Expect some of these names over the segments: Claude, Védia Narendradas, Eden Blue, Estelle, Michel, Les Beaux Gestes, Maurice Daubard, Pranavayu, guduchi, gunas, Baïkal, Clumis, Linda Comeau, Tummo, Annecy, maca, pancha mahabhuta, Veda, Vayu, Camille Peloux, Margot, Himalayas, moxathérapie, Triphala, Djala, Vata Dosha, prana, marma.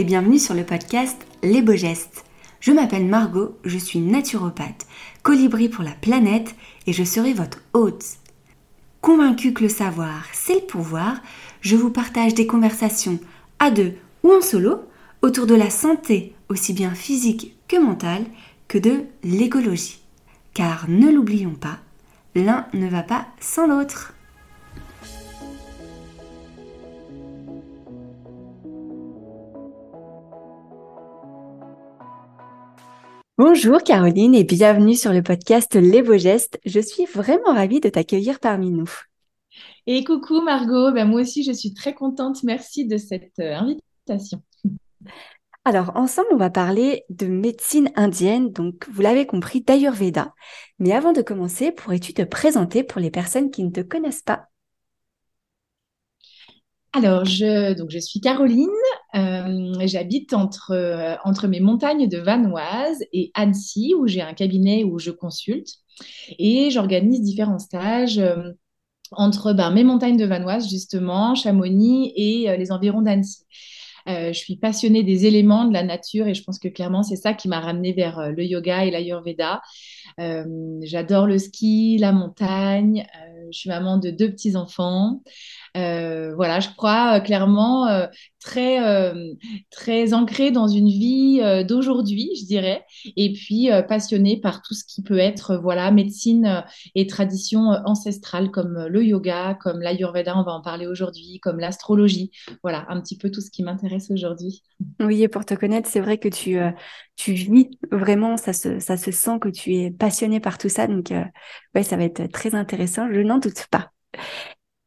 et bienvenue sur le podcast Les Beaux Gestes. Je m'appelle Margot, je suis naturopathe, colibri pour la planète et je serai votre hôte. Convaincue que le savoir, c'est le pouvoir, je vous partage des conversations à deux ou en solo autour de la santé, aussi bien physique que mentale, que de l'écologie. Car ne l'oublions pas, l'un ne va pas sans l'autre. Bonjour Caroline et bienvenue sur le podcast Les Beaux Gestes. Je suis vraiment ravie de t'accueillir parmi nous. Et coucou Margot, moi aussi je suis très contente, merci de cette invitation. Alors ensemble on va parler de médecine indienne, donc vous l'avez compris, d'Ayurveda. Mais avant de commencer, pourrais-tu te présenter pour les personnes qui ne te connaissent pas ? Alors, je suis Caroline, j'habite entre mes montagnes de Vanoise et Annecy, où j'ai un cabinet où je consulte, et j'organise différents stages entre mes montagnes de Vanoise, justement, Chamonix et les environs d'Annecy. Je suis passionnée des éléments, de la nature, et je pense que clairement, c'est ça qui m'a ramenée vers le yoga et l'Ayurveda. J'adore le ski, la montagne, je suis maman de 2 petits-enfants. Je crois clairement très ancrée dans une vie d'aujourd'hui, je dirais, et puis passionnée par tout ce qui peut être médecine et tradition ancestrale, comme le yoga, comme l'Ayurveda, on va en parler aujourd'hui, comme l'astrologie, un petit peu tout ce qui m'intéresse aujourd'hui. Oui, et pour te connaître, c'est vrai que tu vis vraiment, ça se sent que tu es passionnée par tout ça, donc ça va être très intéressant, je n'en doute pas.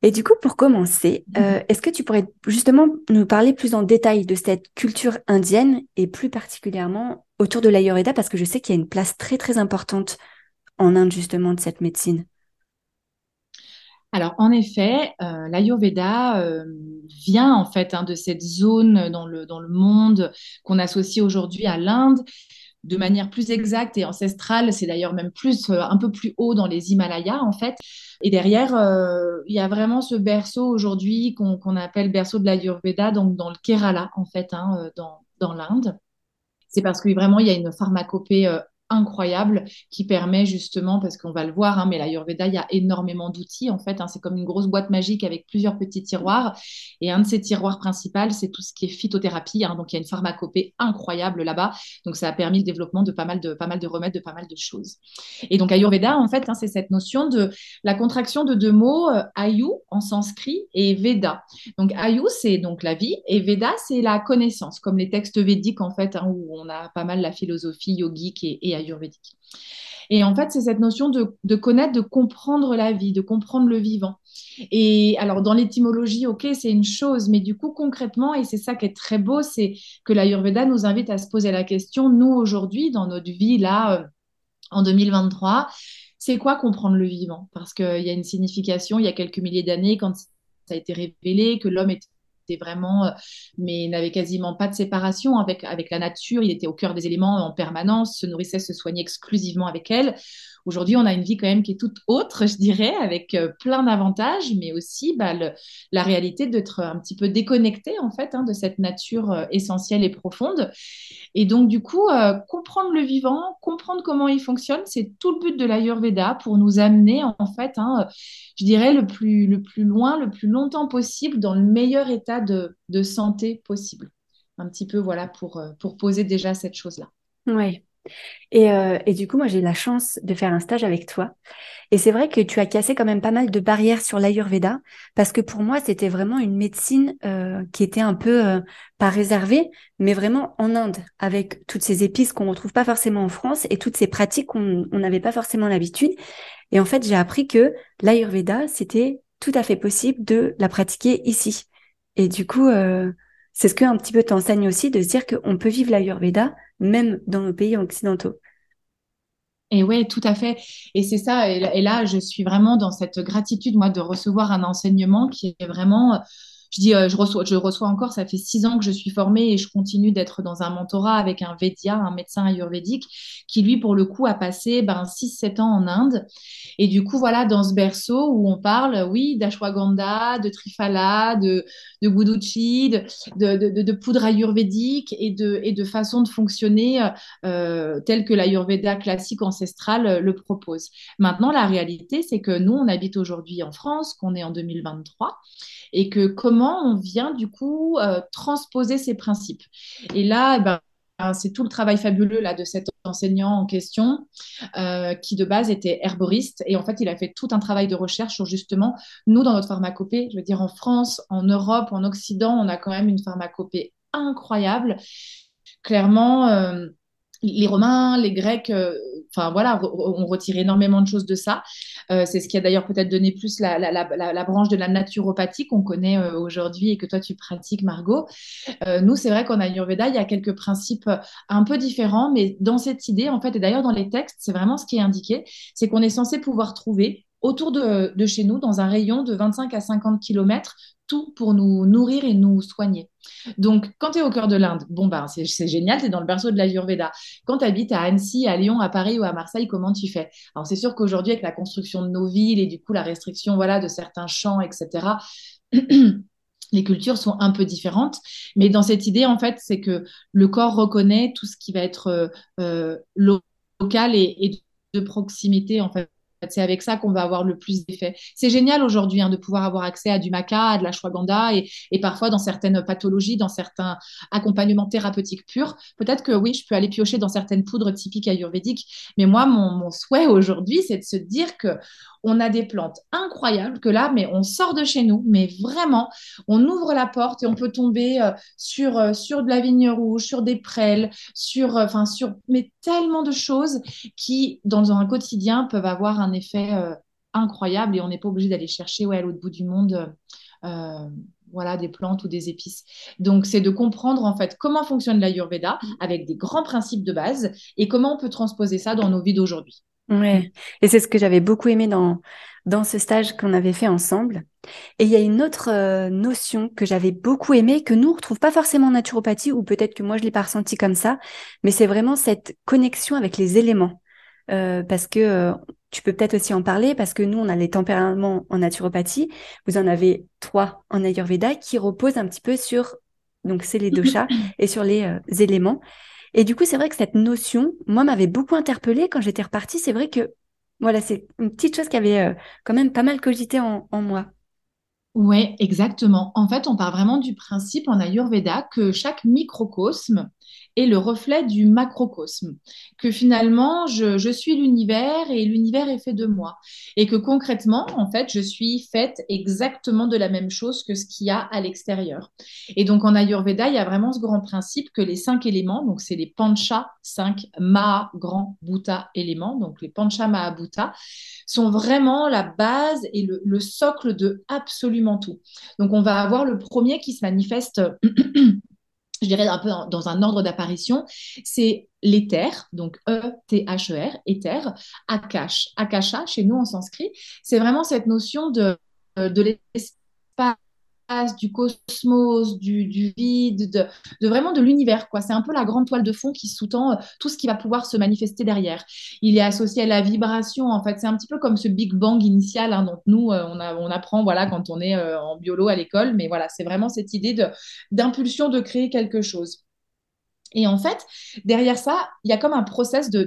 Et du coup, pour commencer, est-ce que tu pourrais justement nous parler plus en détail de cette culture indienne et plus particulièrement autour de l'Ayurveda, parce que je sais qu'il y a une place très très importante en Inde justement de cette médecine. Alors en effet, l'Ayurveda vient en fait de cette zone dans le monde qu'on associe aujourd'hui à l'Inde. De manière plus exacte et ancestrale, c'est d'ailleurs même plus, un peu plus haut dans les Himalayas en fait. Et derrière, il y a vraiment ce berceau aujourd'hui qu'on appelle berceau de l'Ayurveda, donc dans le Kerala en fait, dans l'Inde. C'est parce que vraiment il y a une pharmacopée incroyable qui permet justement, parce qu'on va le voir, mais l'Ayurveda, il y a énormément d'outils en fait, c'est comme une grosse boîte magique avec plusieurs petits tiroirs, et un de ces tiroirs principaux, c'est tout ce qui est phytothérapie, donc il y a une pharmacopée incroyable là-bas, donc ça a permis le développement de pas mal de remèdes, de pas mal de choses. Et donc Ayurveda en fait, c'est cette notion de la contraction de 2 mots, Ayu en sanskrit et Veda. Donc Ayu, c'est donc la vie, et Veda, c'est la connaissance, comme les textes védiques en fait, où on a pas mal la philosophie yogique et ayurvédique. Et en fait, c'est cette notion de connaître, de comprendre la vie, de comprendre le vivant. Et alors, dans l'étymologie, c'est une chose, mais du coup, concrètement, et c'est ça qui est très beau, c'est que l'Ayurveda nous invite à se poser la question, nous, aujourd'hui, dans notre vie, là, en 2023, c'est quoi comprendre le vivant ? Parce qu'il y a une signification, il y a quelques milliers d'années, quand ça a été révélé que l'homme était vraiment, mais n'avait quasiment pas de séparation avec la nature, il était au cœur des éléments en permanence, se nourrissait, se soignait exclusivement avec elle. Aujourd'hui, on a une vie quand même qui est toute autre, je dirais, avec plein d'avantages, mais aussi la réalité d'être un petit peu déconnecté en fait, de cette nature essentielle et profonde. Et donc du coup, comprendre le vivant, comprendre comment il fonctionne, c'est tout le but de l'Ayurveda pour nous amener en fait, je dirais, le plus loin, le plus longtemps possible, dans le meilleur état de santé possible. Un petit peu pour poser déjà cette chose-là. Oui. Et du coup, moi, j'ai eu la chance de faire un stage avec toi. Et c'est vrai que tu as cassé quand même pas mal de barrières sur l'Ayurveda, parce que pour moi, c'était vraiment une médecine qui était un peu, pas réservée, mais vraiment en Inde, avec toutes ces épices qu'on ne retrouve pas forcément en France et toutes ces pratiques qu'on n'avait pas forcément l'habitude. Et en fait, j'ai appris que l'Ayurveda, c'était tout à fait possible de la pratiquer ici. Et du coup, c'est ce que un petit peu t'enseigne aussi, de se dire qu'on peut vivre l'Ayurveda même dans nos pays occidentaux. Et oui, tout à fait. Et c'est ça. Et là, je suis vraiment dans cette gratitude, moi, de recevoir un enseignement qui est vraiment Je dis, je reçois encore, ça fait 6 ans que je suis formée et je continue d'être dans un mentorat avec un Védia, un médecin ayurvédique, qui lui, pour le coup, a passé 6-7 ans en Inde. Et du coup, voilà, dans ce berceau où on parle, oui, d'ashwagandha, de Triphala, de guduchi, de poudre ayurvédique et de façon de fonctionner telle que l'ayurveda classique ancestrale le propose. Maintenant, la réalité, c'est que nous, on habite aujourd'hui en France, qu'on est en 2023, et que comment on vient du coup transposer ces principes. Et là, c'est tout le travail fabuleux là, de cet enseignant en question qui de base était herboriste et en fait il a fait tout un travail de recherche sur justement nous dans notre pharmacopée, je veux dire en France, en Europe, en Occident, on a quand même une pharmacopée incroyable. Clairement, les Romains, les Grecs, ont retiré énormément de choses de ça. C'est ce qui a d'ailleurs peut-être donné plus la branche de la naturopathie qu'on connaît aujourd'hui et que toi tu pratiques, Margot. Nous, c'est vrai qu'en Ayurveda, il y a quelques principes un peu différents, mais dans cette idée, en fait, et d'ailleurs dans les textes, c'est vraiment ce qui est indiqué, c'est qu'on est censé pouvoir trouver autour de chez nous, dans un rayon de 25 à 50 kilomètres, tout pour nous nourrir et nous soigner. Donc, quand tu es au cœur de l'Inde, c'est génial, tu es dans le berceau de l'Ayurveda. Quand tu habites à Annecy, à Lyon, à Paris ou à Marseille, comment tu fais? Alors, c'est sûr qu'aujourd'hui, avec la construction de nos villes et du coup, la restriction de certains champs, etc., les cultures sont un peu différentes. Mais dans cette idée, en fait, c'est que le corps reconnaît tout ce qui va être local et de proximité, en fait. C'est avec ça qu'on va avoir le plus d'effet. C'est génial aujourd'hui de pouvoir avoir accès à du maca, à de l'ashwagandha et parfois dans certaines pathologies, dans certains accompagnements thérapeutiques purs. Peut-être que oui, je peux aller piocher dans certaines poudres typiques ayurvédiques, mais moi, mon souhait aujourd'hui, c'est de se dire qu'on a des plantes incroyables que là, mais on sort de chez nous, mais vraiment, on ouvre la porte et on peut tomber sur de la vigne rouge, sur des prêles, mais tellement de choses qui, dans un quotidien, peuvent avoir un effet incroyable et on n'est pas obligé d'aller chercher à l'autre bout du monde des plantes ou des épices. Donc, c'est de comprendre en fait comment fonctionne l'Ayurveda avec des grands principes de base et comment on peut transposer ça dans nos vies d'aujourd'hui. Ouais. Et c'est ce que j'avais beaucoup aimé dans ce stage qu'on avait fait ensemble. Et il y a une autre notion que j'avais beaucoup aimée, que nous, on ne retrouve pas forcément en naturopathie ou peut-être que moi, je ne l'ai pas ressentie comme ça, mais c'est vraiment cette connexion avec les éléments. Parce que tu peux peut-être aussi en parler, parce que nous, on a les tempéraments en naturopathie. Vous en avez 3 en Ayurveda qui reposent un petit peu sur, donc c'est les doshas et sur les éléments. Et du coup, c'est vrai que cette notion, moi, m'avait beaucoup interpellée quand j'étais repartie. C'est vrai que, c'est une petite chose qui avait quand même pas mal cogité en moi. Oui, exactement. En fait, on part vraiment du principe en Ayurveda que chaque microcosme est le reflet du macrocosme, que finalement, je suis l'univers et l'univers est fait de moi et que concrètement, en fait, je suis faite exactement de la même chose que ce qu'il y a à l'extérieur. Et donc, en Ayurveda, il y a vraiment ce grand principe que les 5 éléments, donc c'est les pancha, 5 maha, grand, bhuta, éléments, donc les pancha mahabhuta, sont vraiment la base et le socle de absolument tout. Donc, on va avoir le premier qui se manifeste je dirais un peu dans un ordre d'apparition, c'est l'éther, donc E-T-H-E-R, éther, akasha, chez nous en sanskrit, c'est vraiment cette notion de l'espace, du cosmos, du vide, de vraiment de l'univers, quoi. C'est un peu la grande toile de fond qui sous-tend tout ce qui va pouvoir se manifester derrière. Il est associé à la vibration, en fait, c'est un petit peu comme ce Big Bang initial, dont nous, on apprend quand on est en biolo à l'école, mais c'est vraiment cette idée d'impulsion de créer quelque chose. Et en fait, derrière ça, il y a comme un process de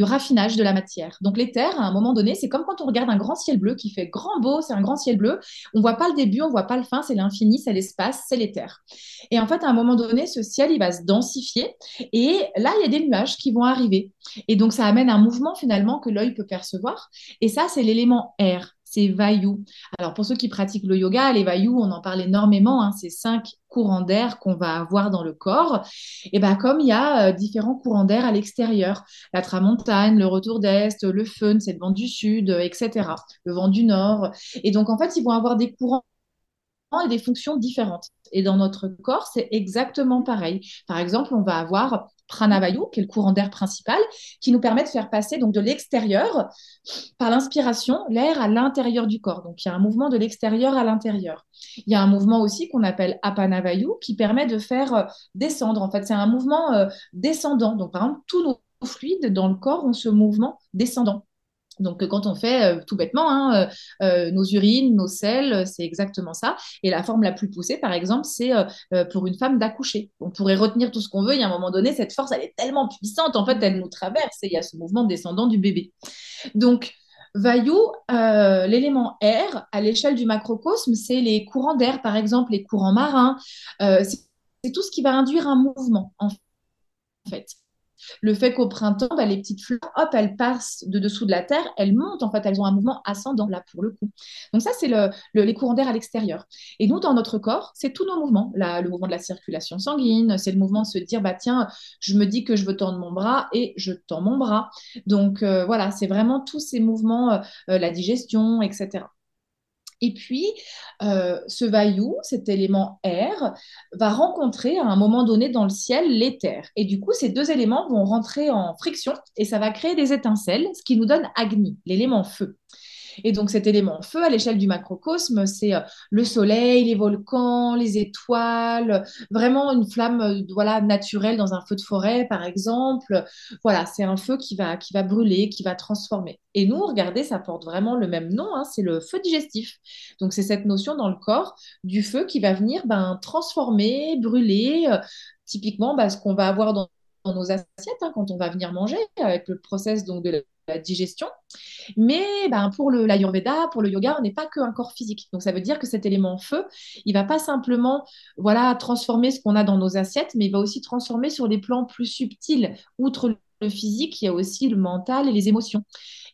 raffinage de la matière. Donc l'éther, à un moment donné, c'est comme quand on regarde un grand ciel bleu qui fait grand beau, c'est un grand ciel bleu, on ne voit pas le début, on ne voit pas le fin, c'est l'infini, c'est l'espace, c'est l'éther. Et en fait, à un moment donné, ce ciel, il va se densifier et là, il y a des nuages qui vont arriver. Et donc, ça amène un mouvement finalement que l'œil peut percevoir. Et ça, c'est l'élément air. C'est Vayu. Alors, pour ceux qui pratiquent le yoga, les Vayu, on en parle énormément, c'est 5 courants d'air qu'on va avoir dans le corps. Et comme il y a différents courants d'air à l'extérieur, la tramontane, le retour d'est, le fön, c'est le vent du sud, etc., le vent du nord. Et donc, en fait, ils vont avoir des courants et des fonctions différentes. Et dans notre corps, c'est exactement pareil. Par exemple, on va avoir Pranavayu, qui est le courant d'air principal, qui nous permet de faire passer donc de l'extérieur, par l'inspiration, l'air à l'intérieur du corps. Donc, il y a un mouvement de l'extérieur à l'intérieur. Il y a un mouvement aussi qu'on appelle apanavayu, qui permet de faire descendre. En fait, c'est un mouvement descendant. Donc, par exemple, tous nos fluides dans le corps ont ce mouvement descendant. Donc, quand on fait, tout bêtement, nos urines, nos selles, c'est exactement ça. Et la forme la plus poussée, par exemple, c'est pour une femme d'accoucher. On pourrait retenir tout ce qu'on veut. Il y a un moment donné, cette force, elle est tellement puissante. En fait, elle nous traverse et il y a ce mouvement descendant du bébé. Donc, Vayu, l'élément air, à l'échelle du macrocosme, c'est les courants d'air, par exemple, les courants marins. C'est tout ce qui va induire un mouvement, en fait. Le fait qu'au printemps, les petites fleurs, hop, elles passent de dessous de la terre, elles montent, en fait, elles ont un mouvement ascendant, là, pour le coup. Donc ça, c'est les courants d'air à l'extérieur. Et nous, dans notre corps, c'est tous nos mouvements. Le mouvement de la circulation sanguine, c'est le mouvement de se dire, tiens, je me dis que je veux tendre mon bras et je tends mon bras. Donc voilà, c'est vraiment tous ces mouvements, la digestion, etc. Et puis, ce vayu, cet élément air, va rencontrer à un moment donné dans le ciel l'éther. Et du coup, ces deux éléments vont rentrer en friction et ça va créer des étincelles, ce qui nous donne Agni, l'élément feu. Et donc, cet élément feu, à l'échelle du macrocosme, c'est le soleil, les volcans, les étoiles, vraiment une flamme naturelle dans un feu de forêt, par exemple. Voilà, c'est un feu qui va brûler, qui va transformer. Et nous, regardez, ça porte vraiment le même nom, c'est le feu digestif. Donc, c'est cette notion dans le corps du feu qui va venir transformer, brûler, typiquement ce qu'on va avoir dans nos assiettes quand on va venir manger, avec le process donc, de la digestion. Mais pour l'Ayurveda, pour le yoga, on n'est pas qu'un corps physique. Donc, ça veut dire que cet élément feu, il ne va pas simplement transformer ce qu'on a dans nos assiettes, mais il va aussi transformer sur des plans plus subtils, outre le physique, il y a aussi le mental et les émotions.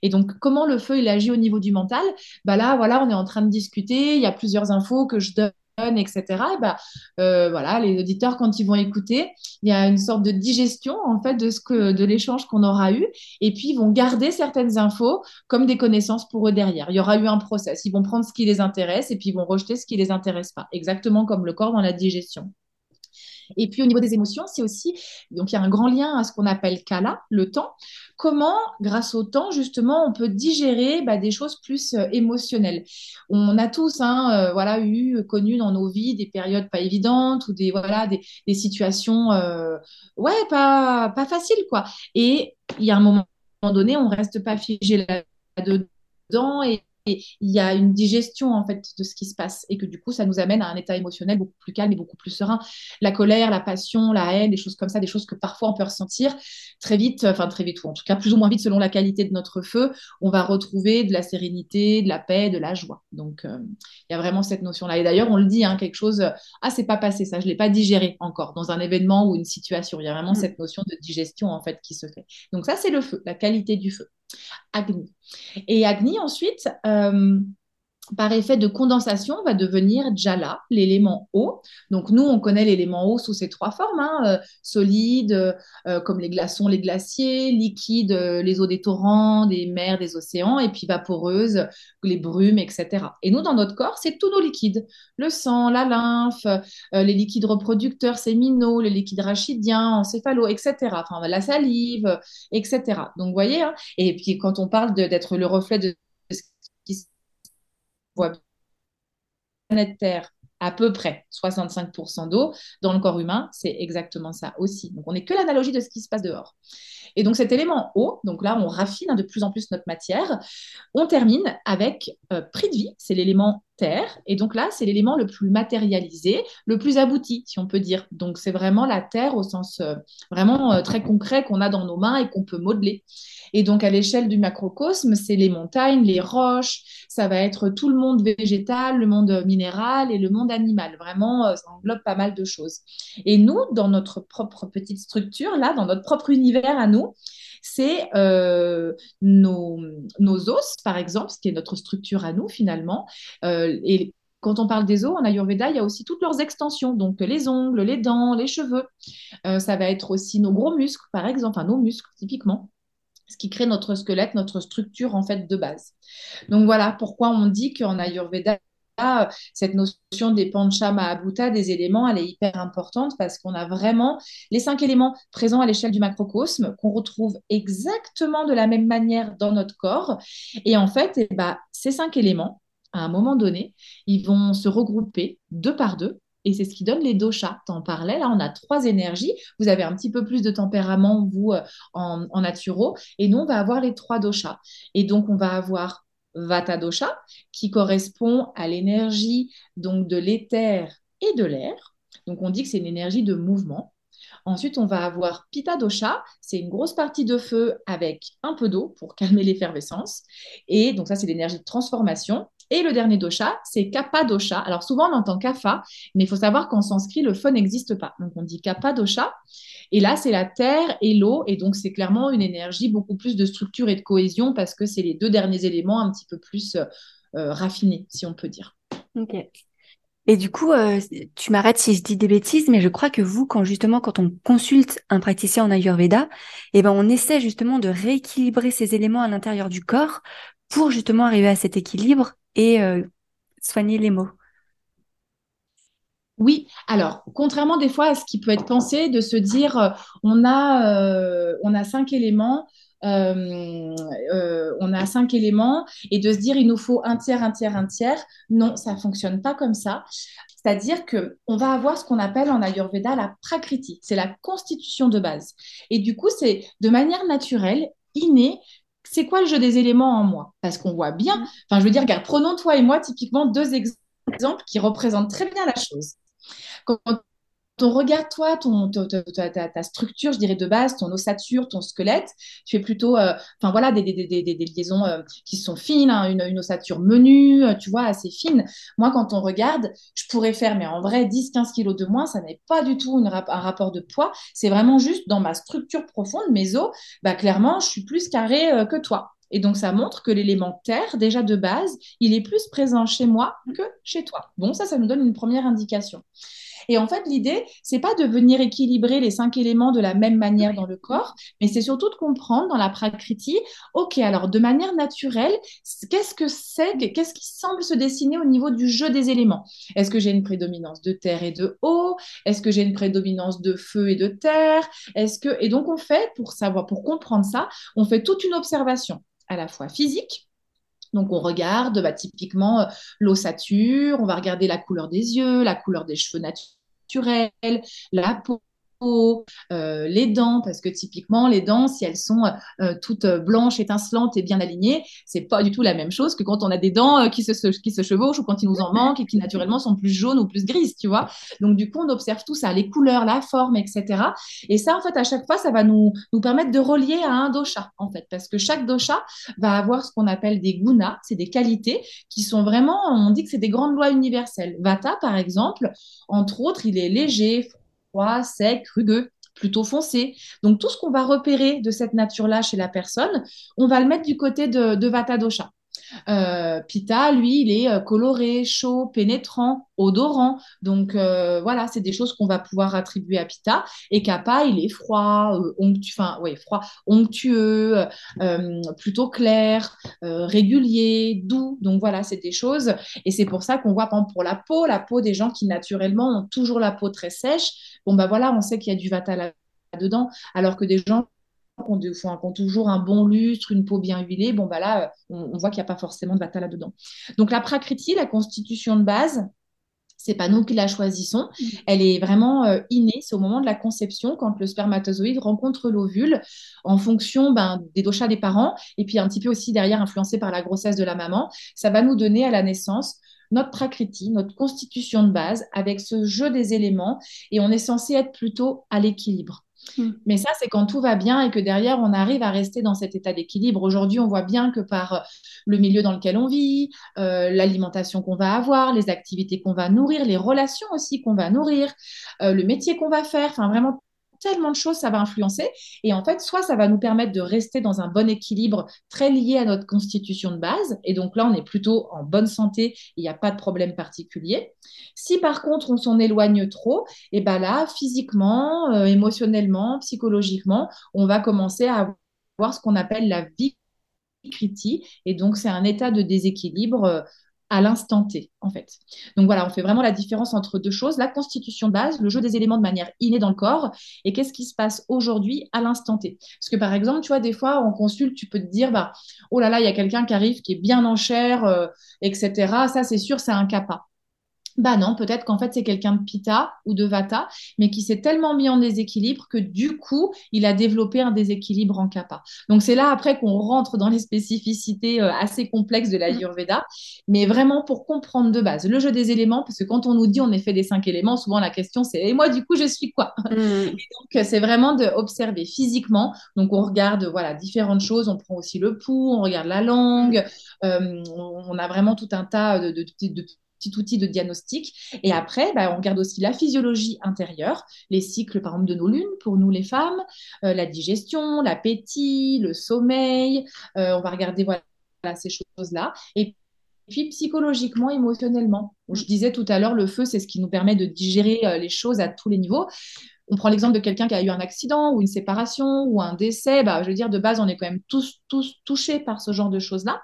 Et donc, comment le feu, il agit au niveau du mental ? On est en train de discuter, il y a plusieurs infos que je donne, etc. Et les auditeurs, quand ils vont écouter, il y a une sorte de digestion, en fait, de l'échange qu'on aura eu. Et puis, ils vont garder certaines infos comme des connaissances pour eux derrière. Il y aura eu un process. Ils vont prendre ce qui les intéresse et puis ils vont rejeter ce qui les intéresse pas. Exactement comme le corps dans la digestion. Et puis, au niveau des émotions, c'est aussi... Donc, il y a un grand lien à ce qu'on appelle Kala, le temps. Comment, grâce au temps, justement, on peut digérer des choses plus émotionnelles. On a tous connu dans nos vies des périodes pas évidentes ou des situations pas faciles, quoi. Et il y a un moment donné, on ne reste pas figé là-dedans et il y a une digestion en fait de ce qui se passe et que du coup ça nous amène à un état émotionnel beaucoup plus calme et beaucoup plus serein. La colère, la passion, la haine, des choses comme ça, des choses que parfois on peut ressentir très vite ou en tout cas plus ou moins vite selon la qualité de notre feu, on va retrouver de la sérénité, de la paix, de la joie. Donc il y a vraiment cette notion-là. Et d'ailleurs on le dit, quelque chose, c'est pas passé ça, je l'ai pas digéré encore dans un événement ou une situation. Il y a vraiment cette notion de digestion en fait qui se fait. Donc ça c'est le feu, la qualité du feu. Agni. Et Agni, ensuite, par effet de condensation, va devenir Djala, l'élément eau. Donc, nous, on connaît l'élément eau sous ces trois formes, solide, comme les glaçons, les glaciers, liquide, les eaux des torrents, des mers, des océans, et puis vaporeuse, les brumes, etc. Et nous, dans notre corps, c'est tous nos liquides. Le sang, la lymphe, les liquides reproducteurs séminaux, les liquides rachidiens, encéphalo, etc. Enfin, la salive, etc. Donc, vous voyez, et puis quand on parle d'être le reflet de ce qui se planète Terre, à peu près 65% d'eau, dans le corps humain, c'est exactement ça aussi. Donc, on n'est que l'analogie de ce qui se passe dehors. Et donc, cet élément eau, donc là, on raffine de plus en plus notre matière. On termine avec Prithvi, c'est l'élément terre. Et donc là, c'est l'élément le plus matérialisé, le plus abouti, si on peut dire. Donc, c'est vraiment la terre au sens vraiment très concret qu'on a dans nos mains et qu'on peut modeler. Et donc, à l'échelle du macrocosme, c'est les montagnes, les roches, ça va être tout le monde végétal, le monde minéral et le monde animal. Vraiment, ça englobe pas mal de choses. Et nous, dans notre propre petite structure, là, dans notre propre univers à nous, c'est nos os, par exemple, ce qui est notre structure à nous, finalement. Et quand on parle des os, en Ayurveda, il y a aussi toutes leurs extensions, donc les ongles, les dents, les cheveux. Ça va être aussi nos gros muscles, par exemple, nos muscles, typiquement. Ce qui crée notre squelette, notre structure en fait de base. Donc voilà pourquoi on dit qu'en Ayurveda, là, cette notion des pancha mahabhuta, des éléments, elle est hyper importante parce qu'on a vraiment les 5 éléments présents à l'échelle du macrocosme qu'on retrouve exactement de la même manière dans notre corps. Et en fait, ces 5 éléments, à un moment donné, ils vont se regrouper 2 par 2. Et c'est ce qui donne les doshas. T'en parlais, là, on a 3 énergies. Vous avez un petit peu plus de tempérament, vous, en naturo. Et nous, on va avoir les 3 doshas. Et donc, on va avoir Vata Dosha, qui correspond à l'énergie donc de l'éther et de l'air. Donc, on dit que c'est une énergie de mouvement. Ensuite, on va avoir Pitta Dosha, c'est une grosse partie de feu avec un peu d'eau pour calmer l'effervescence. Et donc ça, c'est l'énergie de transformation. Et le dernier dosha, c'est Kapha Dosha. Alors souvent, on entend Kapha, mais il faut savoir qu'en sanskrit, le feu n'existe pas. Donc on dit Kapha Dosha. Et là, c'est la terre et l'eau. Et donc, c'est clairement une énergie beaucoup plus de structure et de cohésion parce que c'est les 2 derniers éléments un petit peu plus raffinés, si on peut dire. Ok. Et du coup, tu m'arrêtes si je dis des bêtises, mais je crois que vous, quand on consulte un praticien en Ayurveda, on essaie justement de rééquilibrer ces éléments à l'intérieur du corps pour justement arriver à cet équilibre et soigner les maux. Oui, alors, contrairement des fois à ce qui peut être pensé, de se dire on a 5 éléments, et de se dire il nous faut un tiers. Non, ça fonctionne pas comme ça. C'est-à-dire qu'on va avoir ce qu'on appelle en Ayurveda la prakriti, c'est la constitution de base. Et du coup, c'est de manière naturelle, innée, c'est quoi le jeu des éléments en moi? Parce qu'on voit bien, regarde, prenons toi et moi typiquement 2 exemples qui représentent très bien la chose. Quand on regarde toi, ta structure, je dirais de base, ton ossature, ton squelette, tu fais plutôt des liaisons qui sont fines, hein, une ossature menue, tu vois, assez fine. Moi, quand on regarde, je pourrais faire, mais en vrai, 10-15 kilos de moins, ça n'est pas du tout un rapport de poids. C'est vraiment juste dans ma structure profonde, mes os, clairement, je suis plus carrée que toi. Et donc, ça montre que l'élément terre, déjà de base, il est plus présent chez moi que chez toi. Bon, ça nous donne une première indication. Et en fait, l'idée, c'est pas de venir équilibrer les 5 éléments de la même manière dans le corps, mais c'est surtout de comprendre dans la prakriti, ok, alors de manière naturelle, qu'est-ce qui semble se dessiner au niveau du jeu des éléments? Est-ce que j'ai une prédominance de terre et de eau? Est-ce que j'ai une prédominance de feu et de terre? Et donc, on fait, pour comprendre ça, on fait toute une observation, à la fois physique. Donc, on regarde typiquement l'ossature, on va regarder la couleur des yeux, la couleur des cheveux naturels, la peau. Les dents, parce que typiquement les dents, si elles sont toutes blanches, étincelantes et bien alignées, c'est pas du tout la même chose que quand on a des dents qui se chevauchent ou quand il nous en manque et qui naturellement sont plus jaunes ou plus grises, tu vois. Donc du coup, on observe tout ça, les couleurs, la forme, etc. Et ça, en fait, à chaque fois, ça va nous permettre de relier à un dosha, en fait, parce que chaque dosha va avoir ce qu'on appelle des gunas, c'est des qualités qui sont vraiment, on dit que c'est des grandes lois universelles. Vata, par exemple, entre autres, il est léger, froid, sec, rugueux, plutôt foncé. Donc, tout ce qu'on va repérer de cette nature-là chez la personne, on va le mettre du côté de Vata Dosha. Pitta, lui, il est coloré, chaud, pénétrant, odorant. Donc, c'est des choses qu'on va pouvoir attribuer à Pitta. Et Kapha, il est froid, onctueux, plutôt clair, régulier, doux. Donc, voilà, c'est des choses. Et c'est pour ça qu'on voit, par exemple, pour la peau des gens qui, naturellement, ont toujours la peau très sèche. Bon, on sait qu'il y a du Vata là-dedans. Alors que des gens qu'on toujours un bon lustre, une peau bien huilée, on voit qu'il n'y a pas forcément de Vata là-dedans. Donc la prakriti, la constitution de base, c'est pas nous qui la choisissons, elle est vraiment innée, c'est au moment de la conception, quand le spermatozoïde rencontre l'ovule, en fonction des doshas des parents, et puis un petit peu aussi derrière influencé par la grossesse de la maman, ça va nous donner à la naissance notre prakriti, notre constitution de base, avec ce jeu des éléments, et on est censé être plutôt à l'équilibre. Mais ça, c'est quand tout va bien et que derrière, on arrive à rester dans cet état d'équilibre. Aujourd'hui, on voit bien que par le milieu dans lequel on vit, l'alimentation qu'on va avoir, les activités qu'on va nourrir, les relations aussi qu'on va nourrir, le métier qu'on va faire, vraiment tellement de choses, ça va influencer. Et en fait, soit ça va nous permettre de rester dans un bon équilibre très lié à notre constitution de base. Et donc là, on est plutôt en bonne santé, il n'y a pas de problème particulier. Si par contre, on s'en éloigne trop, physiquement, émotionnellement, psychologiquement, on va commencer à avoir ce qu'on appelle la vikriti. Et donc, c'est un état de déséquilibre à l'instant T, en fait. Donc voilà, on fait vraiment la différence entre deux choses, la constitution de base, le jeu des éléments de manière innée dans le corps, et qu'est-ce qui se passe aujourd'hui à l'instant T. Parce que par exemple, tu vois, des fois, en consulte, tu peux te dire, bah, oh là là, il y a quelqu'un qui arrive, qui est bien en chair, etc. Ça, c'est sûr, c'est un kapha. Bah non, peut-être qu'en fait, c'est quelqu'un de Pitta ou de Vata, mais qui s'est tellement mis en déséquilibre que du coup, il a développé un déséquilibre en kapha. Donc, c'est là après qu'on rentre dans les spécificités assez complexes de l'Ayurveda, mais vraiment pour comprendre de base le jeu des éléments, parce que quand on nous dit on est fait des 5 éléments, souvent la question c'est « et moi, du coup, je suis quoi ?» Et donc, c'est vraiment d'observer physiquement. Donc, on regarde voilà, différentes choses, on prend aussi le pouls, on regarde la langue, on a vraiment tout un tas de petit outil de diagnostic. Et après, bah, on regarde aussi la physiologie intérieure, les cycles, par exemple, de nos lunes, pour nous les femmes, la digestion, l'appétit, le sommeil. On va regarder voilà, ces choses-là. Et puis, psychologiquement, émotionnellement. Je disais tout à l'heure, le feu, c'est ce qui nous permet de digérer les choses à tous les niveaux. On prend l'exemple de quelqu'un qui a eu un accident ou une séparation ou un décès. Bah, je veux dire, de base, on est quand même tous touchés par ce genre de choses-là.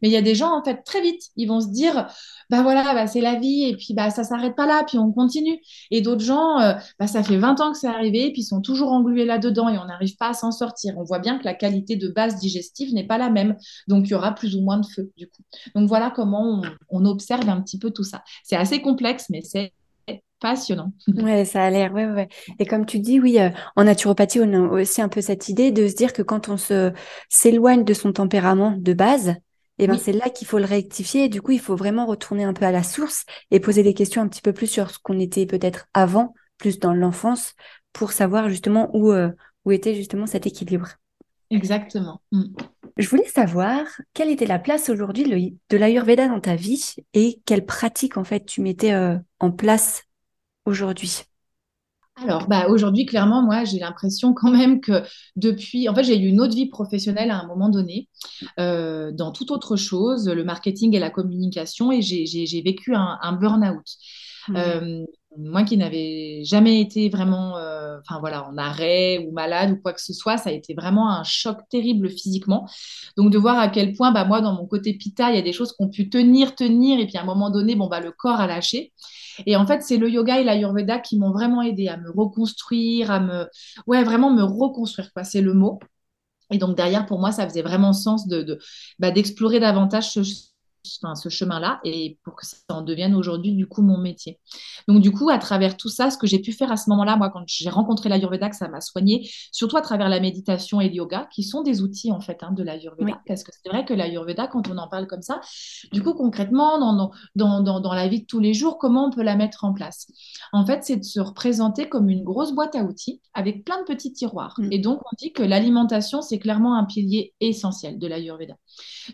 Mais il y a des gens, en fait, très vite, ils vont se dire, bah voilà, bah, c'est la vie et puis bah, ça ne s'arrête pas là, puis on continue. Et d'autres gens, bah, ça fait 20 ans que c'est arrivé et puis ils sont toujours englués là-dedans et on n'arrive pas à s'en sortir. On voit bien que la qualité de base digestive n'est pas la même. Donc, il y aura plus ou moins de feu, du coup. Donc, voilà comment on observe un petit peu tout ça. C'est assez complexe, mais c'est passionnant. Ouais, ça a l'air. Ouais. Et comme tu dis, oui, en naturopathie, on a aussi un peu cette idée de se dire que quand on s'éloigne de son tempérament de base, eh ben, c'est là qu'il faut le rectifier. Et du coup, il faut vraiment retourner un peu à la source et poser des questions un petit peu plus sur ce qu'on était peut-être avant, plus dans l'enfance, pour savoir justement où était justement cet équilibre. Exactement. Je voulais savoir quelle était la place aujourd'hui de l'Ayurveda dans ta vie et quelles pratiques en fait tu mettais en place aujourd'hui. Alors, bah, aujourd'hui, clairement, moi, j'ai l'impression quand même que depuis... En fait, j'ai eu une autre vie professionnelle à un moment donné, dans toute autre chose, le marketing et la communication, et j'ai vécu un burn-out. Moi qui n'avais jamais été vraiment en arrêt ou malade ou quoi que ce soit, ça a été vraiment un choc terrible physiquement. Donc de voir à quel point, bah, moi dans mon côté Pitta, il y a des choses qu'on peut tenir et puis à un moment donné, bon, bah, le corps a lâché. Et en fait, c'est le yoga et l'Ayurveda qui m'ont vraiment aidée à me reconstruire, vraiment me reconstruire, quoi, c'est le mot. Et donc derrière, pour moi, ça faisait vraiment sens d'explorer davantage ce chemin-là et pour que ça en devienne aujourd'hui du coup mon métier. Donc du coup, à travers tout ça, ce que j'ai pu faire à ce moment-là, moi quand j'ai rencontré l'Ayurveda, que ça m'a soignée, surtout à travers la méditation et le yoga, qui sont des outils en fait de l'Ayurveda, parce que c'est vrai que l'Ayurveda, quand on en parle comme ça, du coup concrètement dans la vie de tous les jours, comment on peut la mettre en place? En fait, c'est de se représenter comme une grosse boîte à outils avec plein de petits tiroirs. Et donc on dit que l'alimentation, c'est clairement un pilier essentiel de l'Ayurveda.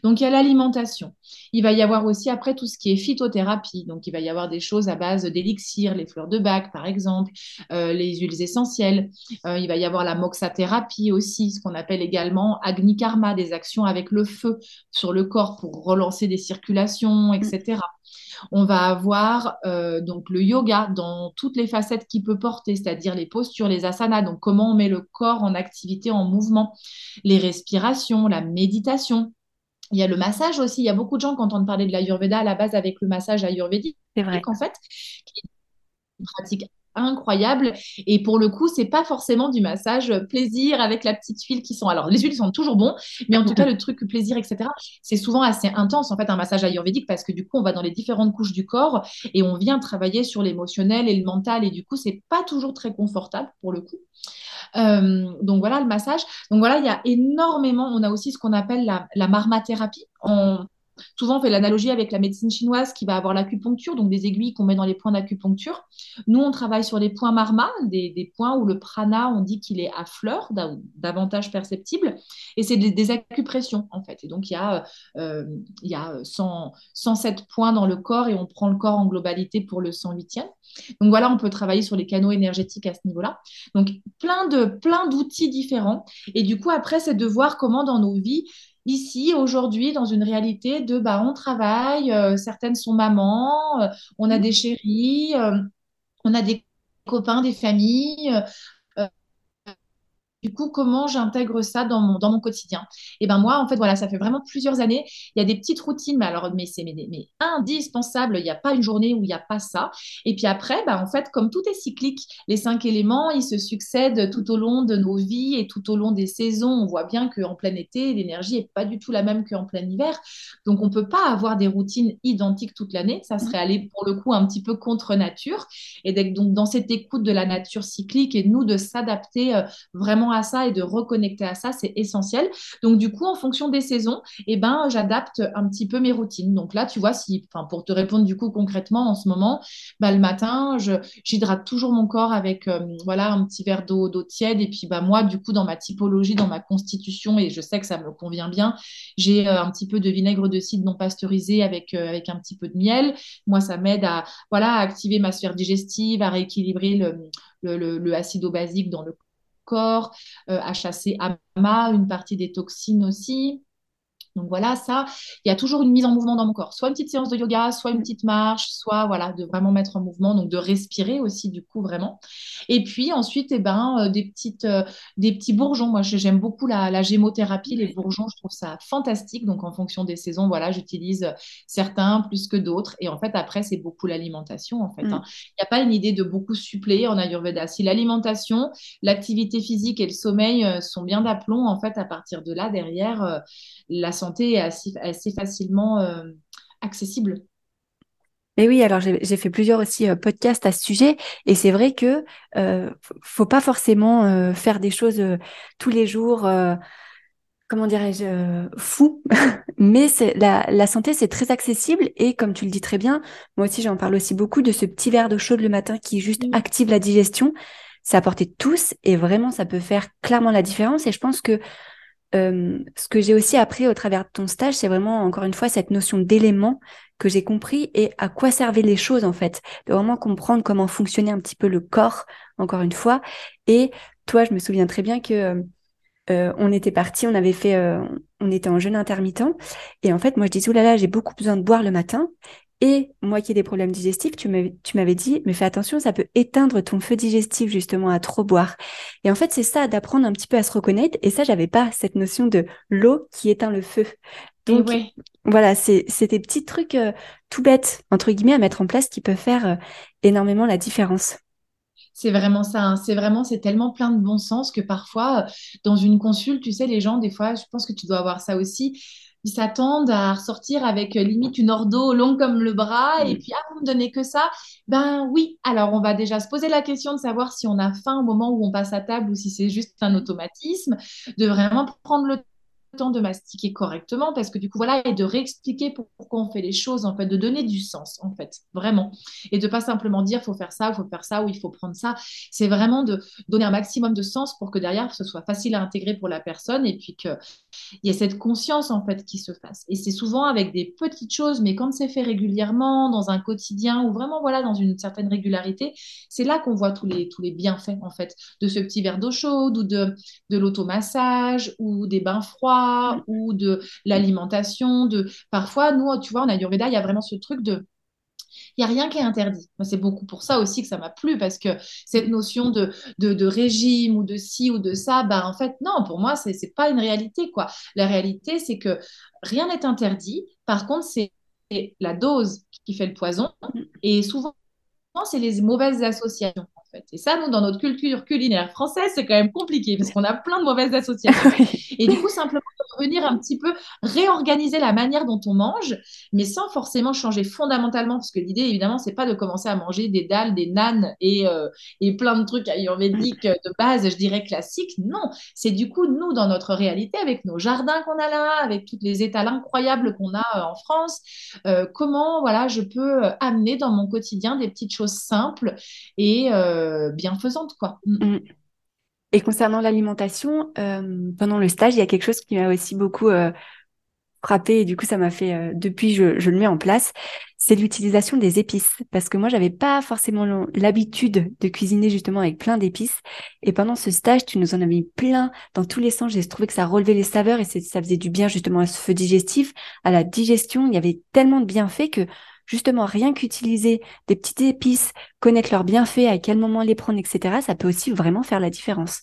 Donc il y a l'alimentation. Il va y avoir aussi après tout ce qui est phytothérapie. Donc, il va y avoir des choses à base d'élixirs, les fleurs de Bach, par exemple, les huiles essentielles. Il va y avoir la moxathérapie aussi, ce qu'on appelle également Agni Karma, des actions avec le feu sur le corps pour relancer des circulations, etc. On va avoir donc le yoga dans toutes les facettes qu'il peut porter, c'est-à-dire les postures, les asanas, donc comment on met le corps en activité, en mouvement, les respirations, la méditation. Il y a le massage aussi. Il y a beaucoup de gens qui entendent parler de l'Ayurveda à la base avec le massage ayurvédique. C'est vrai. En fait, qui est une pratique incroyable. Et pour le coup, ce n'est pas forcément du massage plaisir avec la petite huile qui sent. Alors, les huiles sont toujours bons, mais en tout cas, le truc plaisir, etc., c'est souvent assez intense, en fait, un massage ayurvédique, parce que du coup, on va dans les différentes couches du corps et on vient travailler sur l'émotionnel et le mental. Et du coup, ce n'est pas toujours très confortable pour le coup. Donc voilà le massage. Donc voilà, il y a énormément. On a aussi ce qu'on appelle la marmathérapie. Souvent, on fait l'analogie avec la médecine chinoise qui va avoir l'acupuncture, donc des aiguilles qu'on met dans les points d'acupuncture. Nous, on travaille sur les points marma, des points où le prana, on dit qu'il est à fleur, davantage perceptible. Et c'est des acupressions, en fait. Et donc, il y a 107 points dans le corps et on prend le corps en globalité pour le 108e. Donc voilà, on peut travailler sur les canaux énergétiques à ce niveau-là. Donc, plein d'outils différents. Et du coup, après, c'est de voir comment dans nos vies, ici, aujourd'hui, dans une réalité de on travaille, certaines sont mamans, on a des chéris, on a des copains, des familles, Du coup, comment j'intègre ça dans mon quotidien? Et ben moi, en fait, voilà, ça fait vraiment plusieurs années. Il y a des petites routines, mais indispensables. Il n'y a pas une journée où il n'y a pas ça. Et puis après, ben, en fait, comme tout est cyclique, les 5 éléments, ils se succèdent tout au long de nos vies et tout au long des saisons. On voit bien qu'en plein été, l'énergie n'est pas du tout la même qu'en plein hiver. Donc, on ne peut pas avoir des routines identiques toute l'année. Ça serait aller, pour le coup, un petit peu contre nature. Et donc, dans cette écoute de la nature cyclique et nous, de s'adapter vraiment à ça et de reconnecter à ça, c'est essentiel. Donc du coup, en fonction des saisons, eh ben, j'adapte un petit peu mes routines. Donc là, tu vois, pour te répondre du coup concrètement, en ce moment, bah, le matin, j'hydrate toujours mon corps avec un petit verre d'eau tiède. Et puis bah, moi, du coup, dans ma typologie, dans ma constitution, et je sais que ça me convient bien, j'ai un petit peu de vinaigre de cidre non pasteurisé avec un petit peu de miel. Moi, ça m'aide à activer ma sphère digestive, à rééquilibrer le acido-basique dans le corps, à chasser à ma une partie des toxines aussi. Donc voilà, ça, il y a toujours une mise en mouvement dans mon corps, soit une petite séance de yoga, soit une petite marche, soit voilà, de vraiment mettre en mouvement, donc de respirer aussi du coup vraiment. Et puis ensuite, des petits bourgeons. Moi, j'aime beaucoup la gémothérapie, les bourgeons, je trouve ça fantastique. Donc en fonction des saisons, voilà, j'utilise certains plus que d'autres. Et en fait, après, c'est beaucoup l'alimentation en fait, hein. Il n'y a pas une idée de beaucoup suppléer en Ayurveda. Si l'alimentation, l'activité physique et le sommeil sont bien d'aplomb, en fait, à partir de là, derrière, la santé est assez facilement accessible. Mais oui, alors j'ai fait plusieurs aussi podcasts à ce sujet, et c'est vrai que faut pas forcément faire des choses tous les jours, comment dirais-je, fou. Mais la santé, c'est très accessible, et comme tu le dis très bien, moi aussi j'en parle aussi beaucoup de ce petit verre d'eau chaude le matin qui juste active la digestion. C'est à portée de tous, et vraiment ça peut faire clairement la différence. Et je pense que ce que j'ai aussi appris au travers de ton stage, c'est vraiment, encore une fois, cette notion d'élément que j'ai compris et à quoi servaient les choses, en fait. De vraiment comprendre comment fonctionnait un petit peu le corps, encore une fois. Et toi, je me souviens très bien que on était partis, on était en jeûne intermittent. Et en fait, moi, je disais, oulala, j'ai beaucoup besoin de boire le matin. Et moi qui ai des problèmes digestifs, tu m'avais dit, mais fais attention, ça peut éteindre ton feu digestif justement à trop boire. Et en fait, c'est ça, d'apprendre un petit peu à se reconnaître. Et ça, j'avais pas cette notion de l'eau qui éteint le feu. Donc voilà, c'est des petits trucs tout bêtes, entre guillemets, à mettre en place qui peuvent faire énormément la différence. C'est vraiment ça, hein. C'est tellement plein de bon sens que parfois, dans une consulte, tu sais, les gens, des fois, je pense que tu dois avoir ça aussi, ils s'attendent à ressortir avec limite une ordo longue comme le bras et puis « Ah, vous me donnez que ça ?» Ben oui, alors on va déjà se poser la question de savoir si on a faim au moment où on passe à table ou si c'est juste un automatisme, de vraiment prendre le temps de mastiquer correctement parce que du coup voilà, et de réexpliquer pourquoi on fait les choses en fait, de donner du sens en fait, vraiment, et de pas simplement dire faut faire ça, faut faire ça ou il faut prendre ça. C'est vraiment de donner un maximum de sens pour que derrière ce soit facile à intégrer pour la personne et puis qu'il y ait cette conscience en fait qui se fasse. Et c'est souvent avec des petites choses, mais quand c'est fait régulièrement dans un quotidien ou vraiment voilà dans une certaine régularité, c'est là qu'on voit tous les bienfaits en fait de ce petit verre d'eau chaude ou de l'automassage ou des bains froids ou de l'alimentation. Parfois, nous, tu vois, en Ayurveda, il y a vraiment ce truc de... Il n'y a rien qui est interdit. C'est beaucoup pour ça aussi que ça m'a plu, parce que cette notion de régime ou de ci ou de ça, bah, en fait, non, pour moi, c'est pas une réalité, quoi. La réalité, c'est que rien n'est interdit. Par contre, c'est la dose qui fait le poison. Et souvent, c'est les mauvaises associations. Et ça, nous, dans notre culture culinaire française, c'est quand même compliqué parce qu'on a plein de mauvaises associations. Et du coup, simplement venir un petit peu réorganiser la manière dont on mange, mais sans forcément changer fondamentalement, parce que l'idée, évidemment, c'est pas de commencer à manger des dalles, des nanes et plein de trucs ayurvédiques de base, je dirais classiques. Non, c'est du coup, nous, dans notre réalité, avec nos jardins qu'on a là, avec toutes les étals incroyables qu'on a en France, comment, voilà, je peux amener dans mon quotidien des petites choses simples et bienfaisante, quoi. Et concernant l'alimentation, pendant le stage, il y a quelque chose qui m'a aussi beaucoup frappée, et du coup ça m'a fait, depuis je le mets en place, c'est l'utilisation des épices, parce que moi j'avais pas forcément l'habitude de cuisiner justement avec plein d'épices, et pendant ce stage tu nous en as mis plein dans tous les sens. J'ai trouvé que ça relevait les saveurs et ça faisait du bien justement à ce feu digestif, à la digestion. Il y avait tellement de bienfaits que justement, rien qu'utiliser des petites épices, connaître leurs bienfaits, à quel moment les prendre, etc., ça peut aussi vraiment faire la différence.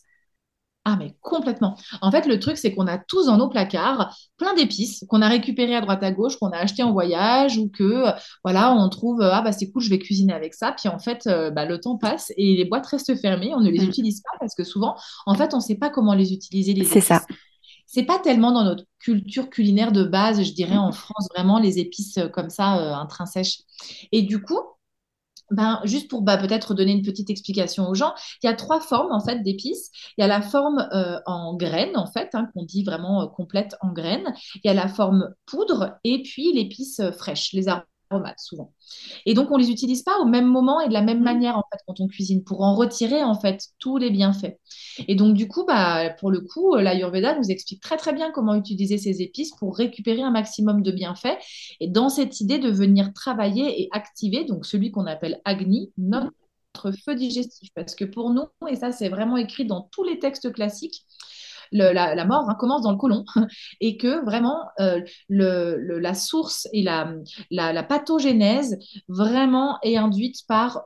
Ah mais complètement. En fait, le truc, c'est qu'on a tous dans nos placards plein d'épices qu'on a récupérées à droite à gauche, qu'on a achetées en voyage ou que voilà, on trouve ah bah c'est cool, je vais cuisiner avec ça. Puis en fait, le temps passe et les boîtes restent fermées, on ne les utilise pas parce que souvent, en fait, on ne sait pas comment les utiliser. Les épices. C'est ça. C'est pas tellement dans notre culture culinaire de base, je dirais en France vraiment les épices comme ça intrinsèques. Et du coup. Juste pour peut-être donner une petite explication aux gens, il y a trois formes en fait d'épices. Il y a la forme en graines en fait, qu'on dit vraiment complète en graines. Il y a la forme poudre et puis l'épice fraîche, les aromates souvent. Et donc on les utilise pas au même moment et de la même manière en fait quand on cuisine pour en retirer en fait tous les bienfaits. Et donc du coup pour le coup l'Ayurveda nous explique très très bien comment utiliser ces épices pour récupérer un maximum de bienfaits et dans cette idée de venir travailler et activer donc celui qu'on appelle Agni, notre feu digestif, parce que pour nous, et ça c'est vraiment écrit dans tous les textes classiques, la mort commence dans le côlon et que vraiment la source et la pathogénèse vraiment est induite par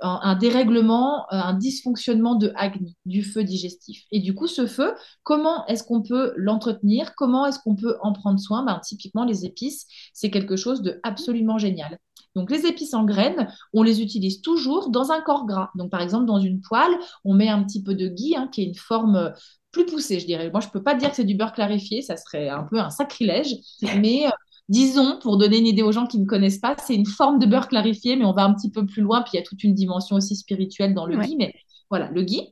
un dérèglement, un dysfonctionnement de Agni, du feu digestif. Et du coup, ce feu, comment est-ce qu'on peut l'entretenir? Comment est-ce qu'on peut en prendre soin? Typiquement, les épices, c'est quelque chose de absolument génial. Donc, les épices en graines, on les utilise toujours dans un corps gras. Donc, par exemple, dans une poêle, on met un petit peu de ghee, qui est une forme plus poussée, je dirais. Moi, je ne peux pas dire que c'est du beurre clarifié, ça serait un peu un sacrilège. Mais disons, pour donner une idée aux gens qui ne connaissent pas, c'est une forme de beurre clarifié, mais on va un petit peu plus loin. Puis, il y a toute une dimension aussi spirituelle dans le ghee. Mais voilà, le ghee.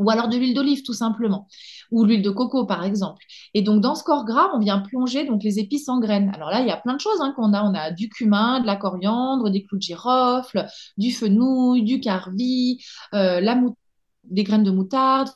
Ou alors de l'huile d'olive tout simplement, ou l'huile de coco par exemple. Et donc dans ce corps gras, on vient plonger donc les épices en graines. Alors là, il y a plein de choses qu'on a. On a du cumin, de la coriandre, des clous de girofle, du fenouil, du carvi, des graines de moutarde.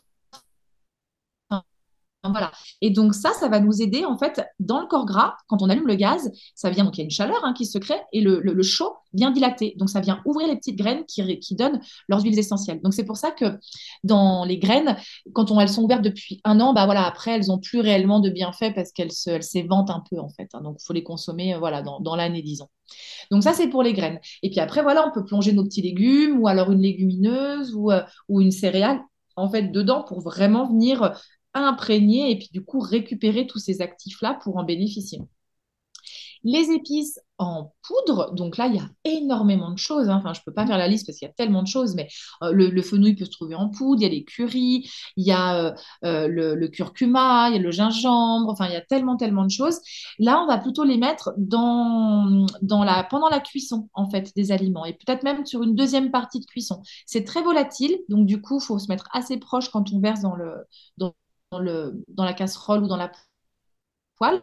Voilà. Et donc ça va nous aider en fait dans le corps gras. Quand on allume le gaz, ça vient, donc il y a une chaleur qui se crée et le chaud vient dilater. Donc ça vient ouvrir les petites graines qui donnent leurs huiles essentielles. Donc c'est pour ça que dans les graines, quand elles sont ouvertes depuis un an, après elles n'ont plus réellement de bienfaits parce qu'elles s'éventent un peu en fait. Donc il faut les consommer dans l'année disons. Donc ça c'est pour les graines. Et puis après on peut plonger nos petits légumes ou alors une légumineuse ou une céréale en fait dedans pour vraiment venir imprégner et puis du coup récupérer tous ces actifs-là pour en bénéficier. Les épices en poudre, donc là il y a énormément de choses, je ne peux pas faire la liste parce qu'il y a tellement de choses, mais le fenouil peut se trouver en poudre, il y a les curries, il y a le curcuma, il y a le gingembre, enfin il y a tellement de choses. Là on va plutôt les mettre pendant la cuisson en fait des aliments et peut-être même sur une deuxième partie de cuisson. C'est très volatile, donc du coup il faut se mettre assez proche quand on verse dans la casserole ou dans la poêle.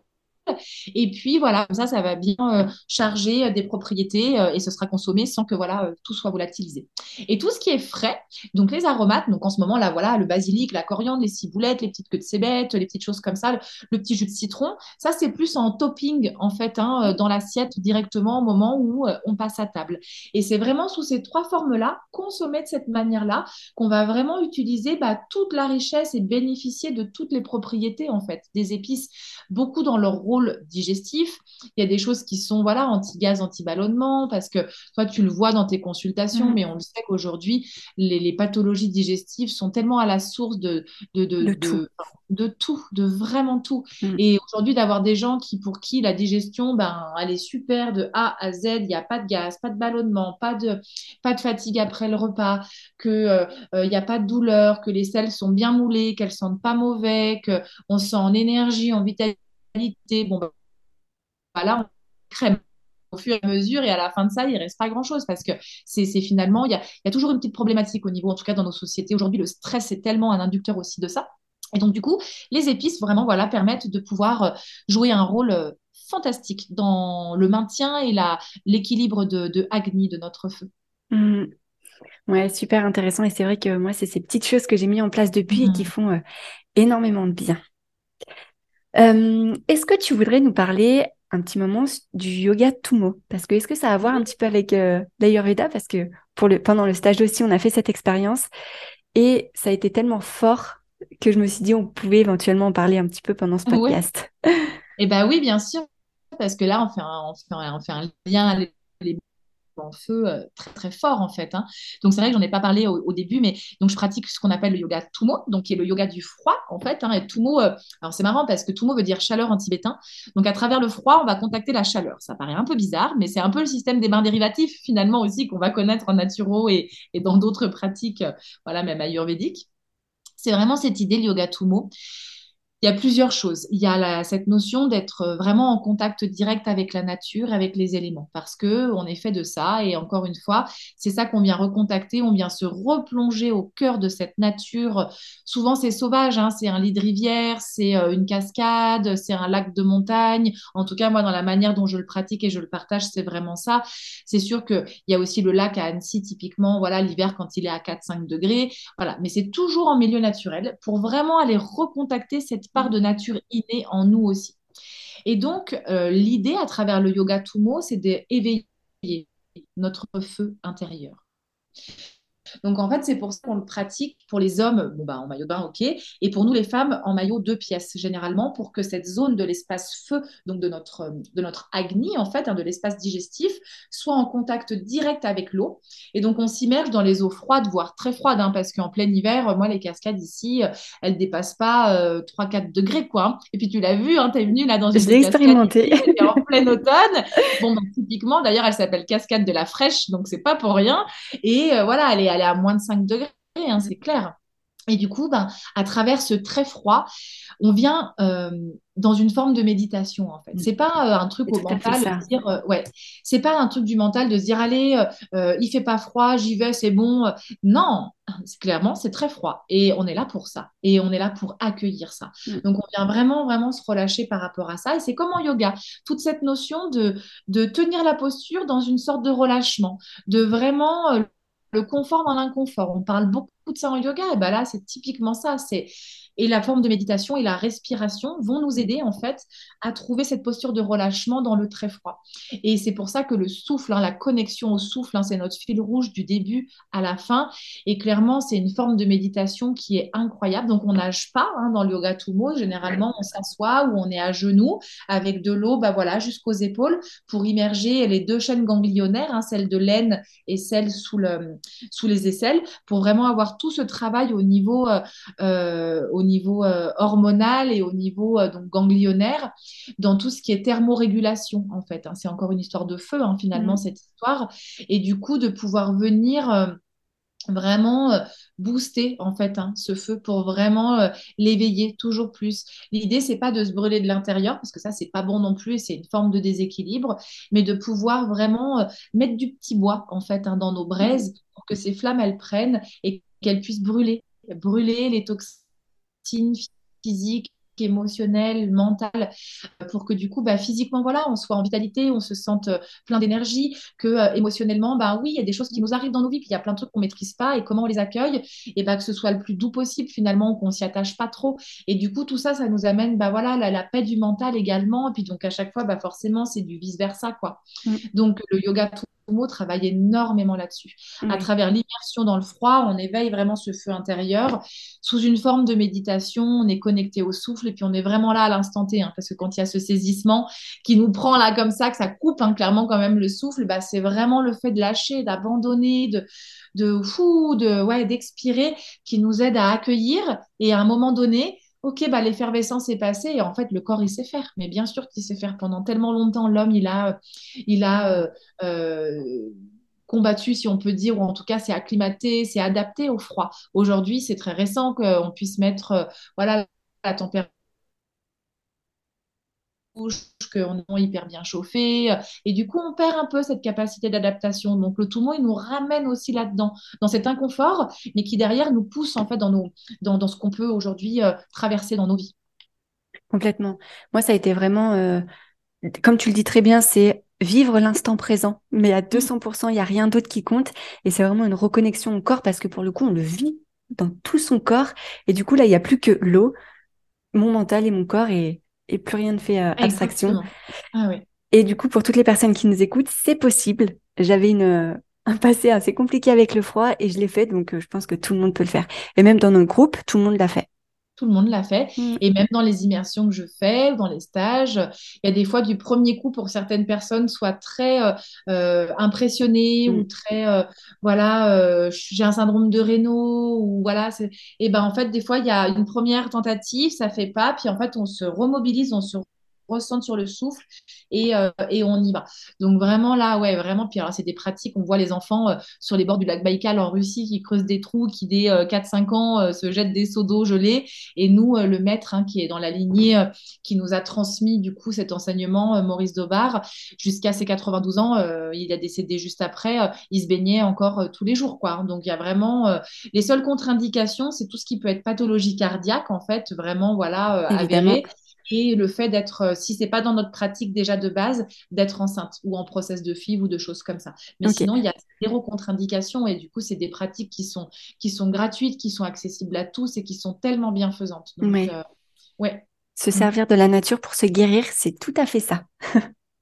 Et puis voilà, comme ça va bien charger des propriétés et ce sera consommé sans que tout soit volatilisé. Et tout ce qui est frais, donc les aromates, donc en ce moment là le basilic, la coriandre, les ciboulettes, les petites queues de cébette, les petites choses comme ça, le petit jus de citron, ça c'est plus en topping en fait dans l'assiette directement au moment où on passe à table. Et c'est vraiment sous ces trois formes là, consommées de cette manière là, qu'on va vraiment utiliser toute la richesse et bénéficier de toutes les propriétés en fait des épices, beaucoup dans leur rôle digestif. Il y a des choses qui sont anti-gaz, anti-ballonnement, parce que toi tu le vois dans tes consultations, mais on le sait qu'aujourd'hui les pathologies digestives sont tellement à la source de tout, de vraiment tout. Et aujourd'hui d'avoir des gens pour qui la digestion elle est super de A à Z, il n'y a pas de gaz, pas de ballonnement, pas de fatigue après le repas, qu'il n'y a pas de douleur, que les selles sont bien moulées, qu'elles ne sentent pas mauvais, qu'on sent en énergie, en vitalité. Là, on crème au fur et à mesure et à la fin de ça, il ne reste pas grand-chose parce que c'est finalement, il y a toujours une petite problématique au niveau, en tout cas dans nos sociétés. Aujourd'hui, le stress est tellement un inducteur aussi de ça. Et donc, du coup, les épices vraiment permettent de pouvoir jouer un rôle fantastique dans le maintien et l'équilibre de Agni, de notre feu. Ouais, super intéressant. Et c'est vrai que moi, c'est ces petites choses que j'ai mises en place depuis et qui font énormément de bien. Est-ce que tu voudrais nous parler un petit moment du yoga Tummo? Parce que est-ce que ça a à voir un petit peu avec l'Ayurveda? Parce que pendant le stage aussi, on a fait cette expérience et ça a été tellement fort que je me suis dit on pouvait éventuellement en parler un petit peu pendant ce podcast. Oui. Eh bien oui, bien sûr, parce que là, on fait un lien avec les en feu très, très fort en fait. Hein. Donc c'est vrai que j'en ai pas parlé au début, mais donc je pratique ce qu'on appelle le yoga Tummo, donc qui est le yoga du froid en fait. Hein, et Tummo, alors c'est marrant parce que Tummo veut dire chaleur en tibétain. Donc à travers le froid, on va contacter la chaleur. Ça paraît un peu bizarre, mais c'est un peu le système des bains dérivatifs finalement aussi qu'on va connaître en naturo et dans d'autres pratiques, voilà, même ayurvédiques. C'est vraiment cette idée, le yoga Tummo. Il y a plusieurs choses. Il y a cette notion d'être vraiment en contact direct avec la nature, avec les éléments, parce qu'on est fait de ça. Et encore une fois, c'est ça qu'on vient recontacter, on vient se replonger au cœur de cette nature. Souvent, c'est sauvage, hein, c'est un lit de rivière, c'est une cascade, c'est un lac de montagne. En tout cas, moi, dans la manière dont je le pratique et je le partage, c'est vraiment ça. C'est sûr qu'il y a aussi le lac à Annecy, typiquement, voilà, l'hiver quand il est à 4-5 degrés. Voilà. Mais c'est toujours en milieu naturel pour vraiment aller recontacter cette part de nature innée en nous aussi. Et donc, l'idée à travers le yoga Tummo, c'est d'éveiller notre feu intérieur. Donc, en fait, c'est pour ça qu'on le pratique pour les hommes bon, bah, en maillot de bain, ok, et pour nous, les femmes, en maillot 2 pièces, généralement, pour que cette zone de l'espace feu, donc de notre Agni, en fait, hein, de l'espace digestif, soit en contact direct avec l'eau. Et donc, on s'immerge dans les eaux froides, voire très froides, hein, parce qu'en plein hiver, moi, les cascades ici, elles ne dépassent pas 3-4 degrés, quoi. Hein. Et puis, tu l'as vu, hein, tu es venue là dans une expérimenté. Cascade ici, en plein automne. Bon, bah, typiquement, d'ailleurs, elle s'appelle Cascade de la Fraîche, donc c'est pas pour rien. Et voilà, elle est à moins de 5 degrés, hein, c'est clair. Et du coup, ben, à travers ce très froid, on vient dans une forme de méditation, en fait. C'est pas un truc au mental de dire, ouais, c'est pas un truc du mental de se dire, allez, il fait pas froid, j'y vais, c'est bon. Non, clairement, c'est très froid. Et on est là pour ça. Et on est là pour accueillir ça. Donc, on vient vraiment, vraiment se relâcher par rapport à ça. Et c'est comme en yoga. Toute cette notion de tenir la posture dans une sorte de relâchement, de vraiment... le confort dans l'inconfort. On parle beaucoup de ça en yoga, et ben là, c'est typiquement ça. Et la forme de méditation et la respiration vont nous aider, en fait, à trouver cette posture de relâchement dans le très froid. Et c'est pour ça que le souffle, hein, la connexion au souffle, hein, c'est notre fil rouge du début à la fin. Et clairement, c'est une forme de méditation qui est incroyable. Donc, on nage pas, hein, dans le yoga Tummo. Généralement, on s'assoit ou on est à genoux avec de l'eau, bah voilà, jusqu'aux épaules pour immerger les 2 chaînes ganglionnaires, hein, celle de l'aine et celle sous les aisselles, pour vraiment avoir tout ce travail au niveau hormonal et au niveau donc ganglionnaire, dans tout ce qui est thermorégulation, en fait. Hein. C'est encore une histoire de feu, hein, finalement, cette histoire. Et du coup, de pouvoir venir vraiment booster, en fait, hein, ce feu pour vraiment l'éveiller toujours plus. L'idée, c'est pas de se brûler de l'intérieur, parce que ça, c'est pas bon non plus, et c'est une forme de déséquilibre, mais de pouvoir vraiment mettre du petit bois, en fait, hein, dans nos braises, pour que ces flammes, elles prennent et qu'elles puissent brûler les toxines physique, émotionnelle, mentale, pour que du coup, bah, physiquement, voilà, on soit en vitalité, on se sente plein d'énergie, que émotionnellement, bah oui, il y a des choses qui nous arrivent dans nos vies, puis il y a plein de trucs qu'on maîtrise pas, et comment on les accueille, et bah, que ce soit le plus doux possible finalement, qu'on s'y attache pas trop. Et du coup, tout ça, ça nous amène, bah voilà, la paix du mental également. Et puis donc à chaque fois, bah forcément, c'est du vice versa, quoi. Donc le yoga Tummo travaille énormément là-dessus. À travers l'immersion dans le froid, on éveille vraiment ce feu intérieur sous une forme de méditation, on est connecté au souffle et puis on est vraiment là à l'instant T, hein, parce que quand il y a ce saisissement qui nous prend là comme ça, que ça coupe, hein, clairement quand même le souffle, bah, c'est vraiment le fait de lâcher, d'abandonner, d'expirer qui nous aide à accueillir. Et à un moment donné, ok, bah, l'effervescence est passée et en fait, le corps, il sait faire. Mais bien sûr qu'il sait faire. Pendant tellement longtemps, l'homme, il a combattu, si on peut dire, ou en tout cas, c'est acclimaté, c'est adapté au froid. Aujourd'hui, c'est très récent qu'on puisse mettre la température qu'on est hyper bien chauffé, et du coup on perd un peu cette capacité d'adaptation. Donc le Tummo, il nous ramène aussi là-dedans, dans cet inconfort, mais qui derrière nous pousse en fait dans ce qu'on peut aujourd'hui traverser dans nos vies. Complètement. Moi, ça a été vraiment, comme tu le dis très bien, c'est vivre l'instant présent, mais à 200%, il n'y a rien d'autre qui compte, et c'est vraiment une reconnexion au corps, parce que pour le coup, on le vit dans tout son corps, et du coup là, il n'y a plus que l'eau, mon mental et mon corps, et plus rien ne fait abstraction. Ah, oui. Et du coup, pour toutes les personnes qui nous écoutent, c'est possible. J'avais un passé assez compliqué avec le froid et je l'ai fait, donc je pense que tout le monde peut le faire. Et même dans notre groupe, tout le monde l'a fait. Tout le monde l'a fait. Et même dans les immersions que je fais, dans les stages, il y a des fois du premier coup pour certaines personnes soit très impressionnées ou très j'ai un syndrome de Raynaud ou voilà. Et ben en fait des fois il y a une première tentative, ça fait pas, puis en fait on se remobilise, on se ressent sur le souffle et on y va. Donc vraiment là, ouais, vraiment. Puis alors c'est des pratiques, on voit les enfants sur les bords du lac Baïkal en Russie qui creusent des trous, qui dès 4-5 ans se jettent des seaux d'eau gelés. Et nous, le maître qui est dans la lignée, qui nous a transmis du coup cet enseignement, Maurice Daubard, jusqu'à ses 92 ans, il a décédé juste après, il se baignait encore tous les jours, quoi. Donc il y a vraiment les seules contre-indications, c'est tout ce qui peut être pathologie cardiaque en fait, vraiment voilà, avérée. Et le fait d'être, si c'est pas dans notre pratique déjà de base, d'être enceinte ou en process de FIV ou de choses comme ça. Mais sinon, il y a zéro contre-indication et du coup, c'est des pratiques qui sont gratuites, qui sont accessibles à tous et qui sont tellement bienfaisantes. Donc, se servir de la nature pour se guérir, c'est tout à fait ça.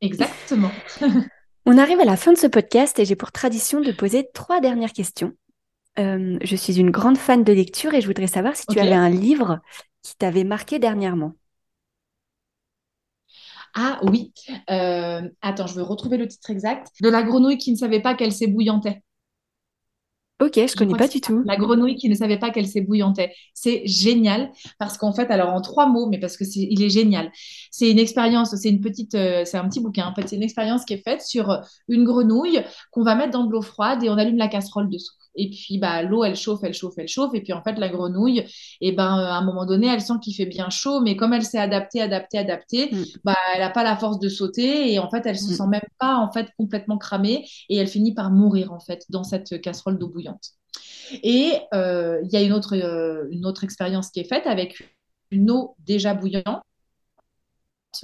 Exactement. On arrive à la fin de ce podcast et j'ai pour tradition de poser 3 dernières questions. Je suis une grande fan de lecture et je voudrais savoir si tu avais un livre qui t'avait marqué dernièrement. Ah oui, attends, je veux retrouver le titre exact. De la grenouille qui ne savait pas qu'elle s'ébouillantait. Ok, je connais pas du tout. La grenouille qui ne savait pas qu'elle s'ébouillantait. C'est génial parce qu'en fait, alors en 3 mots, mais parce que il est génial. C'est une expérience, c'est un petit bouquin. En fait, c'est une expérience qui est faite sur une grenouille qu'on va mettre dans de l'eau froide et on allume la casserole dessous. Et puis l'eau elle chauffe et puis en fait la grenouille à un moment donné elle sent qu'il fait bien chaud mais comme elle s'est adaptée elle n'a pas la force de sauter et en fait elle se sent même pas en fait complètement cramée et elle finit par mourir en fait dans cette casserole d'eau bouillante. Et il y a une autre expérience qui est faite avec une eau déjà bouillante,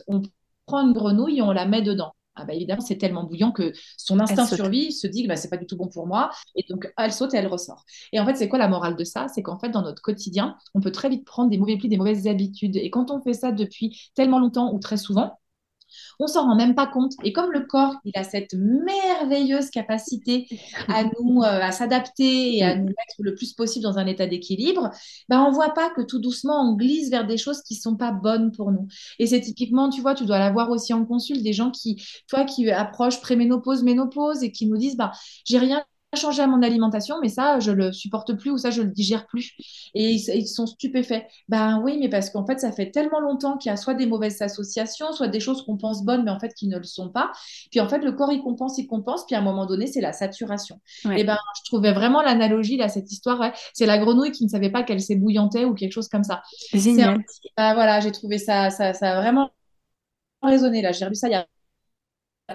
on prend une grenouille et on la met dedans. Ah bah évidemment, c'est tellement bouillant que son instinct de survie se dit que c'est pas du tout bon pour moi. Et donc, elle saute et elle ressort. Et en fait, c'est quoi la morale de ça ? C'est qu'en fait, dans notre quotidien, on peut très vite prendre des mauvais plis, des mauvaises habitudes. Et quand on fait ça depuis tellement longtemps ou très souvent, on s'en rend même pas compte. Et comme le corps, il a cette merveilleuse capacité à nous, à s'adapter et à nous mettre le plus possible dans un état d'équilibre, on voit pas que tout doucement, on glisse vers des choses qui sont pas bonnes pour nous. Et c'est typiquement, tu vois, tu dois l'avoir aussi en consulte, des gens qui approchent préménopause, ménopause et qui nous disent, j'ai rien changer à mon alimentation, mais ça, je le supporte plus ou ça, je le digère plus. Et ils sont stupéfaits. Oui, mais parce qu'en fait, ça fait tellement longtemps qu'il y a soit des mauvaises associations, soit des choses qu'on pense bonnes, mais en fait, qui ne le sont pas. Puis en fait, le corps, il compense, puis à un moment donné, c'est la saturation. Ouais. Et je trouvais vraiment l'analogie, là, cette histoire, c'est la grenouille qui ne savait pas qu'elle s'ébouillantait ou quelque chose comme ça. Génial. Voilà, j'ai trouvé ça a vraiment résonné, là. J'ai revu ça il n'y a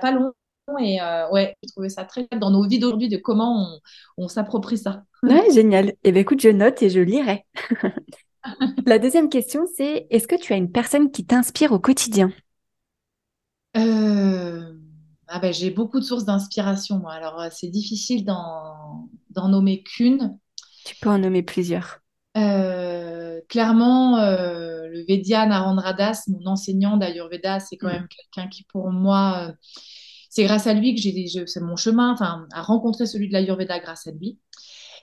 pas longtemps. Et j'ai trouvé ça très bien dans nos vies d'aujourd'hui de comment on s'approprie ça. Ouais, génial. Et écoute, je note et je lirai. La deuxième question, c'est est-ce que tu as une personne qui t'inspire au quotidien ? J'ai beaucoup de sources d'inspiration, moi. Alors, c'est difficile d'en nommer qu'une. Tu peux en nommer plusieurs. Clairement, le Védia Narendradas, mon enseignant d'Ayurveda, c'est quand même quelqu'un qui, pour moi... c'est grâce à lui que c'est mon chemin, à rencontrer celui de l'Ayurveda grâce à lui.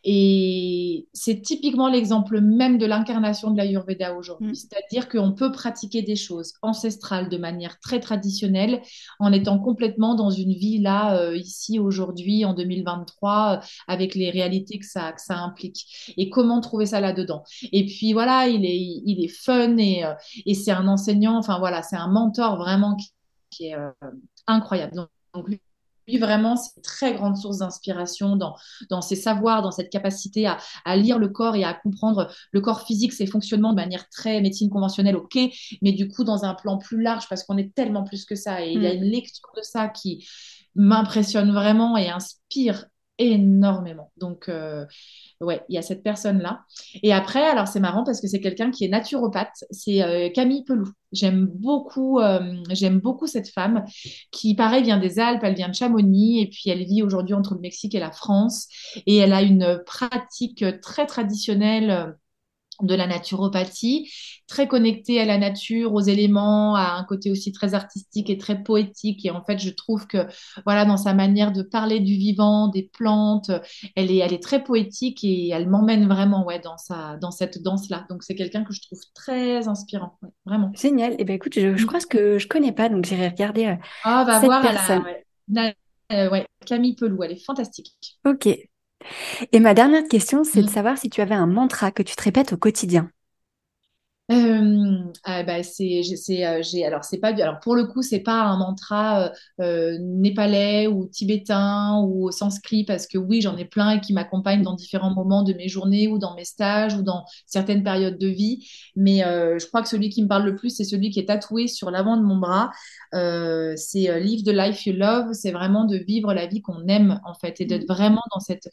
Et c'est typiquement l'exemple même de l'incarnation de l'Ayurveda aujourd'hui. C'est-à-dire qu'on peut pratiquer des choses ancestrales de manière très traditionnelle en étant complètement dans une vie là, ici, aujourd'hui, en 2023, avec les réalités que ça implique. Et comment trouver ça là-dedans ? Et puis voilà, il est fun et c'est un enseignant, c'est un mentor vraiment qui est incroyable. Donc lui, vraiment, c'est une très grande source d'inspiration dans ses savoirs, dans cette capacité à lire le corps et à comprendre le corps physique, ses fonctionnements de manière très médecine conventionnelle, ok, mais du coup, dans un plan plus large, parce qu'on est tellement plus que ça. Et il y a une lecture de ça qui m'impressionne vraiment et inspire énormément. Donc, il y a cette personne-là. Et après, alors c'est marrant parce que c'est quelqu'un qui est naturopathe, c'est Camille Peloux. J'aime beaucoup cette femme qui, pareil, vient des Alpes, elle vient de Chamonix et puis elle vit aujourd'hui entre le Mexique et la France. Et elle a une pratique très traditionnelle de la naturopathie, très connectée à la nature, aux éléments, à un côté aussi très artistique et très poétique. Et en fait, je trouve que voilà, dans sa manière de parler du vivant, des plantes, elle est très poétique et elle m'emmène vraiment dans cette danse-là. Donc, c'est quelqu'un que je trouve très inspirant, ouais, vraiment. Génial. Eh bien, écoute, je crois que je ne connais pas, donc j'irai regarder cette personne. Camille Peloux, elle est fantastique. Ok. Et ma dernière question, c'est de savoir si tu avais un mantra que tu te répètes au quotidien. Pour le coup, c'est pas un mantra népalais ou tibétain ou au sanskrit, parce que oui, j'en ai plein et qui m'accompagnent dans différents moments de mes journées ou dans mes stages ou dans certaines périodes de vie, mais je crois que celui qui me parle le plus, c'est celui qui est tatoué sur l'avant de mon bras, c'est Live the Life You Love. C'est vraiment de vivre la vie qu'on aime en fait, et d'être vraiment dans cette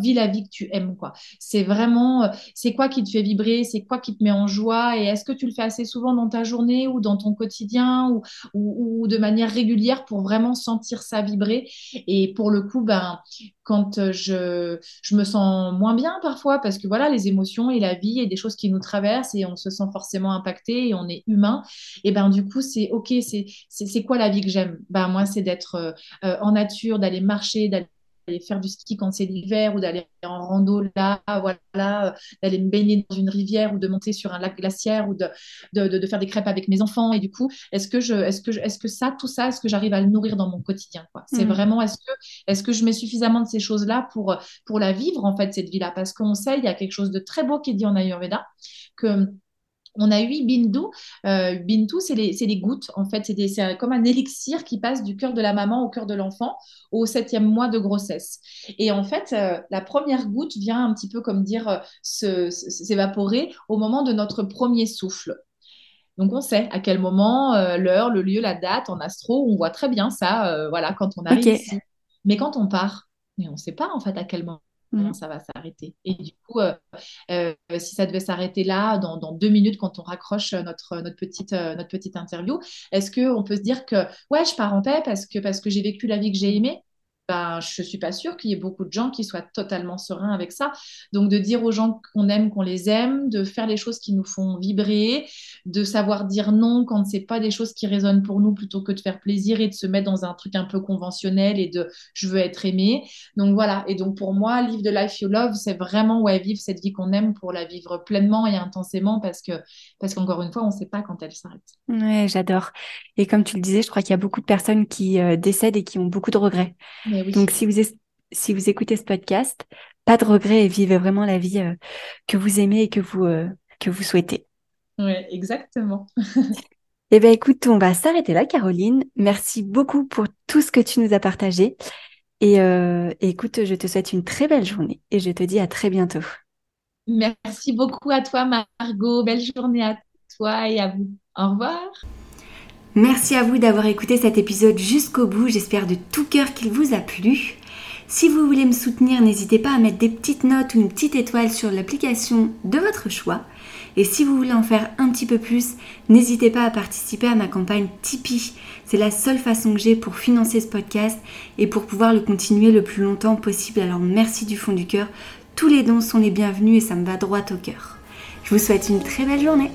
vis la vie que tu aimes quoi. C'est vraiment c'est quoi qui te fait vibrer, c'est quoi qui te met en joie. Et est-ce que tu le fais assez souvent dans ta journée ou dans ton quotidien ou de manière régulière pour vraiment sentir ça vibrer? Et pour le coup, quand je me sens moins bien parfois, parce que voilà, les émotions et la vie et des choses qui nous traversent et on se sent forcément impacté et on est humain, et du coup, c'est ok, c'est quoi la vie que j'aime? Moi, c'est d'être en nature, d'aller marcher, d'aller faire du ski quand c'est l'hiver ou d'aller en rando là, voilà, d'aller me baigner dans une rivière ou de monter sur un lac glaciaire ou de faire des crêpes avec mes enfants. Et du coup, est-ce que est-ce que j'arrive à le nourrir dans mon quotidien quoi. C'est vraiment est-ce que je mets suffisamment de ces choses-là pour la vivre en fait, cette vie-là, parce qu'on sait, il y a quelque chose de très beau qui est dit en Ayurveda, que on a 8 bindu. Bindu, c'est les gouttes, en fait. C'est comme un élixir qui passe du cœur de la maman au cœur de l'enfant au 7e mois de grossesse. Et en fait, la première goutte vient un petit peu comme dire s'évaporer au moment de notre premier souffle. Donc, on sait à quel moment, l'heure, le lieu, la date, en astro, on voit très bien ça, quand on arrive ici. Mais quand on part, on ne sait pas, en fait, à quel moment. Ça va s'arrêter. Et du coup, si ça devait s'arrêter là, dans 2 minutes, quand on raccroche notre petite interview, est-ce qu'on peut se dire que ouais, je pars en paix parce que j'ai vécu la vie que j'ai aimée? Je ne suis pas sûre qu'il y ait beaucoup de gens qui soient totalement sereins avec ça. Donc, de dire aux gens qu'on aime, qu'on les aime, de faire les choses qui nous font vibrer, de savoir dire non quand ce n'est pas des choses qui résonnent pour nous, plutôt que de faire plaisir et de se mettre dans un truc un peu conventionnel et de « je veux être aimée ». Donc, voilà. Et donc, pour moi, « Live the life you love », c'est vraiment vivre cette vie qu'on aime pour la vivre pleinement et intensément parce qu'encore une fois, on ne sait pas quand elle s'arrête. Ouais, j'adore. Et comme tu le disais, je crois qu'il y a beaucoup de personnes qui décèdent et qui ont beaucoup de regrets. Oui. Donc, si vous écoutez ce podcast, pas de regrets et vivez vraiment la vie que vous aimez et que vous souhaitez. Oui, exactement. Eh bien, écoute, on va s'arrêter là, Caroline. Merci beaucoup pour tout ce que tu nous as partagé. Et écoute, je te souhaite une très belle journée et je te dis à très bientôt. Merci beaucoup à toi, Margot. Belle journée à toi et à vous. Au revoir. Merci à vous d'avoir écouté cet épisode jusqu'au bout. J'espère de tout cœur qu'il vous a plu. Si vous voulez me soutenir, n'hésitez pas à mettre des petites notes ou une petite étoile sur l'application de votre choix. Et si vous voulez en faire un petit peu plus, n'hésitez pas à participer à ma campagne Tipeee. C'est la seule façon que j'ai pour financer ce podcast et pour pouvoir le continuer le plus longtemps possible. Alors merci du fond du cœur. Tous les dons sont les bienvenus et ça me va droit au cœur. Je vous souhaite une très belle journée.